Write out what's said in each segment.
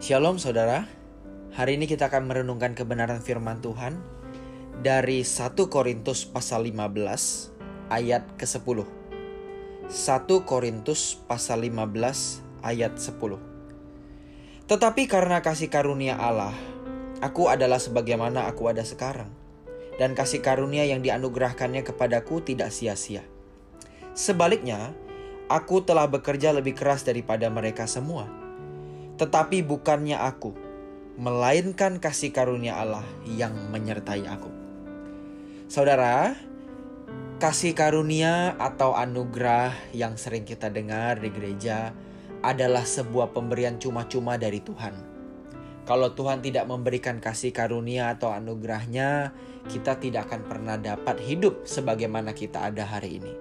Shalom saudara, hari ini kita akan merenungkan kebenaran firman Tuhan dari 1 Korintus pasal 15 ayat ke-10. 1 Korintus pasal 15 ayat 10. Tetapi karena kasih karunia Allah, aku adalah sebagaimana aku ada sekarang, dan kasih karunia yang dianugerahkannya kepadaku tidak sia-sia. Sebaliknya, aku telah bekerja lebih keras daripada mereka semua. Tetapi bukannya aku, melainkan kasih karunia Allah yang menyertai aku. Saudara, kasih karunia atau anugerah yang sering kita dengar di gereja adalah sebuah pemberian cuma-cuma dari Tuhan. Kalau Tuhan tidak memberikan kasih karunia atau anugerahnya, kita tidak akan pernah dapat hidup sebagaimana kita ada hari ini.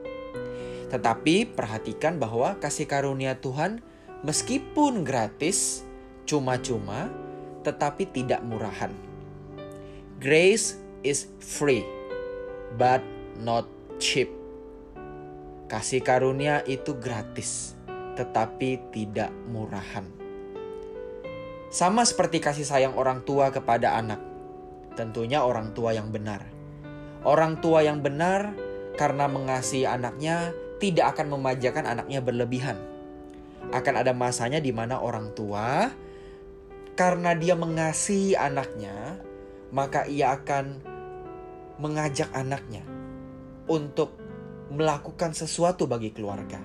Tetapi perhatikan bahwa kasih karunia Tuhan meskipun gratis, cuma-cuma, tetapi tidak murahan. Grace is free, but not cheap. Kasih karunia itu gratis, tetapi tidak murahan. Sama seperti kasih sayang orang tua kepada anak. Tentunya orang tua yang benar. Orang tua yang benar karena mengasihi anaknya tidak akan memanjakan anaknya berlebihan. Akan ada masanya di mana orang tua, karena dia mengasihi anaknya, maka ia akan mengajak anaknya untuk melakukan sesuatu bagi keluarga.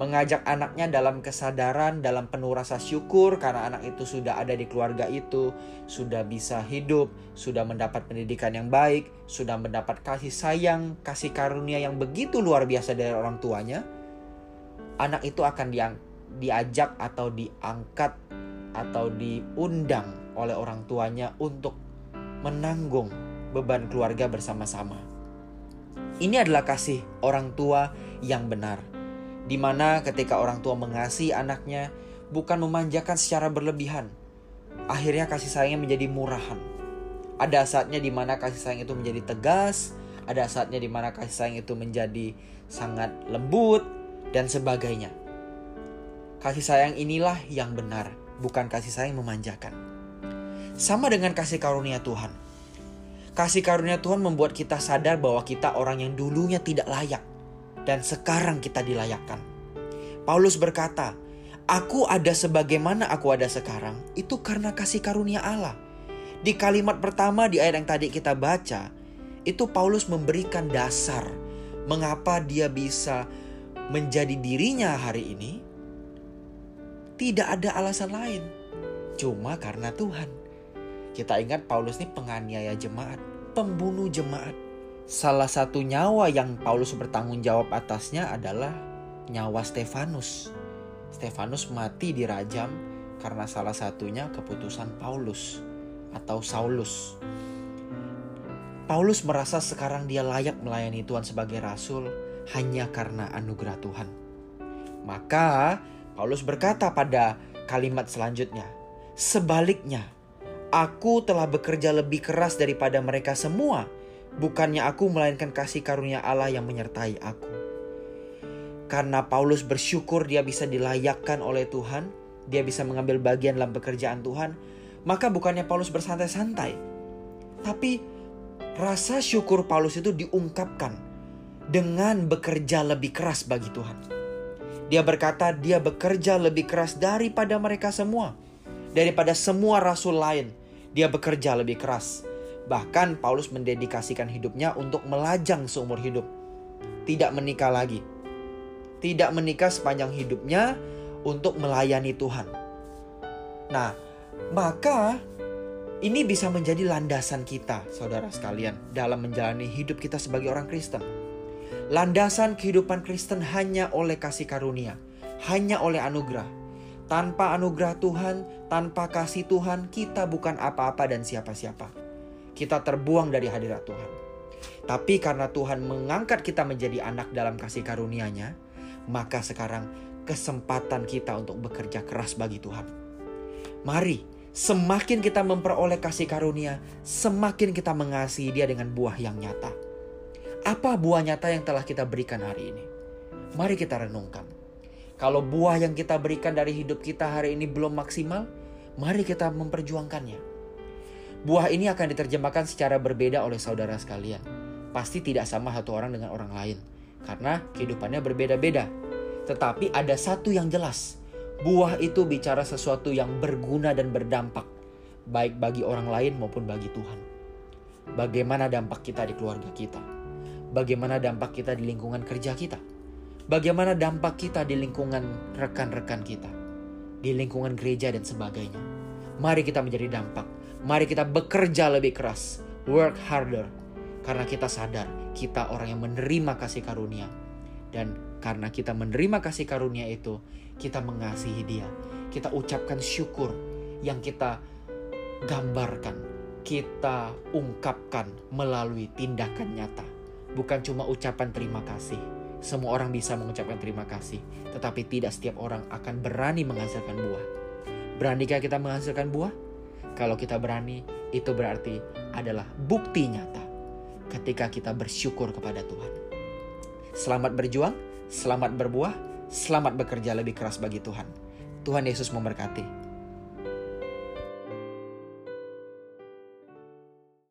Mengajak anaknya dalam kesadaran, dalam penuh rasa syukur karena anak itu sudah ada di keluarga itu, sudah bisa hidup, sudah mendapat pendidikan yang baik, sudah mendapat kasih sayang, kasih karunia yang begitu luar biasa dari orang tuanya. Anak itu akan diajak atau diangkat atau diundang oleh orang tuanya untuk menanggung beban keluarga bersama-sama. Ini adalah kasih orang tua yang benar, di mana ketika orang tua mengasihi anaknya bukan memanjakan secara berlebihan. Akhirnya kasih sayangnya menjadi murahan. Ada saatnya di mana kasih sayang itu menjadi tegas, ada saatnya di mana kasih sayang itu menjadi sangat lembut, dan sebagainya. Kasih sayang inilah yang benar, bukan kasih sayang memanjakan. Sama dengan kasih karunia Tuhan. Kasih karunia Tuhan membuat kita sadar bahwa kita orang yang dulunya tidak layak, dan sekarang kita dilayakkan. Paulus berkata, aku ada sebagaimana aku ada sekarang, itu karena kasih karunia Allah. Di kalimat pertama di ayat yang tadi kita baca, itu Paulus memberikan dasar mengapa dia bisa menjadi dirinya hari ini. Tidak ada alasan lain, cuma karena Tuhan. Kita ingat Paulus ini penganiaya jemaat, pembunuh jemaat. Salah satu nyawa yang Paulus bertanggung jawab atasnya adalah nyawa Stefanus. Stefanus mati dirajam karena salah satunya keputusan Paulus atau Saulus. Paulus merasa sekarang dia layak melayani Tuhan sebagai rasul hanya karena anugerah Tuhan. Maka Paulus berkata pada kalimat selanjutnya, sebaliknya, aku telah bekerja lebih keras daripada mereka semua. Bukannya aku, melainkan kasih karunia Allah yang menyertai aku. Karena Paulus bersyukur dia bisa dilayakkan oleh Tuhan, dia bisa mengambil bagian dalam pekerjaan Tuhan, maka bukannya Paulus bersantai-santai, tapi rasa syukur Paulus itu diungkapkan dengan bekerja lebih keras bagi Tuhan. Dia berkata dia bekerja lebih keras daripada mereka semua. Daripada semua rasul lain, dia bekerja lebih keras. Bahkan Paulus mendedikasikan hidupnya untuk melajang seumur hidup. Tidak menikah lagi. Tidak menikah sepanjang hidupnya untuk melayani Tuhan. Nah, maka ini bisa menjadi landasan kita, saudara sekalian, dalam menjalani hidup kita sebagai orang Kristen. Landasan kehidupan Kristen hanya oleh kasih karunia, hanya oleh anugerah. Tanpa anugerah Tuhan, tanpa kasih Tuhan, kita bukan apa-apa dan siapa-siapa. Kita terbuang dari hadirat Tuhan. Tapi karena Tuhan mengangkat kita menjadi anak dalam kasih karunia-Nya, maka sekarang kesempatan kita untuk bekerja keras bagi Tuhan. Mari, semakin kita memperoleh kasih karunia, semakin kita mengasihi Dia dengan buah yang nyata. Apa buah nyata yang telah kita berikan hari ini? Mari kita renungkan. Kalau buah yang kita berikan dari hidup kita hari ini belum maksimal, mari kita memperjuangkannya. Buah ini akan diterjemahkan secara berbeda oleh saudara sekalian. Pasti tidak sama satu orang dengan orang lain, karena kehidupannya berbeda-beda. Tetapi ada satu yang jelas, buah itu bicara sesuatu yang berguna dan berdampak, baik bagi orang lain maupun bagi Tuhan. Bagaimana dampak kita di keluarga kita? Bagaimana dampak kita di lingkungan kerja kita? Bagaimana dampak kita di lingkungan rekan-rekan kita, di lingkungan gereja dan sebagainya. Mari kita menjadi dampak. Mari kita bekerja lebih keras, work harder. Karena kita sadar kita orang yang menerima kasih karunia. Dan karena kita menerima kasih karunia itu, kita mengasihi dia. Kita ucapkan syukur yang kita gambarkan, kita ungkapkan melalui tindakan nyata. Bukan cuma ucapan terima kasih. Semua orang bisa mengucapkan terima kasih, tetapi tidak setiap orang akan berani menghasilkan buah. Beranikah kita menghasilkan buah? Kalau kita berani, itu berarti adalah bukti nyata ketika kita bersyukur kepada Tuhan. Selamat berjuang, selamat berbuah, selamat bekerja lebih keras bagi Tuhan. Tuhan Yesus memberkati.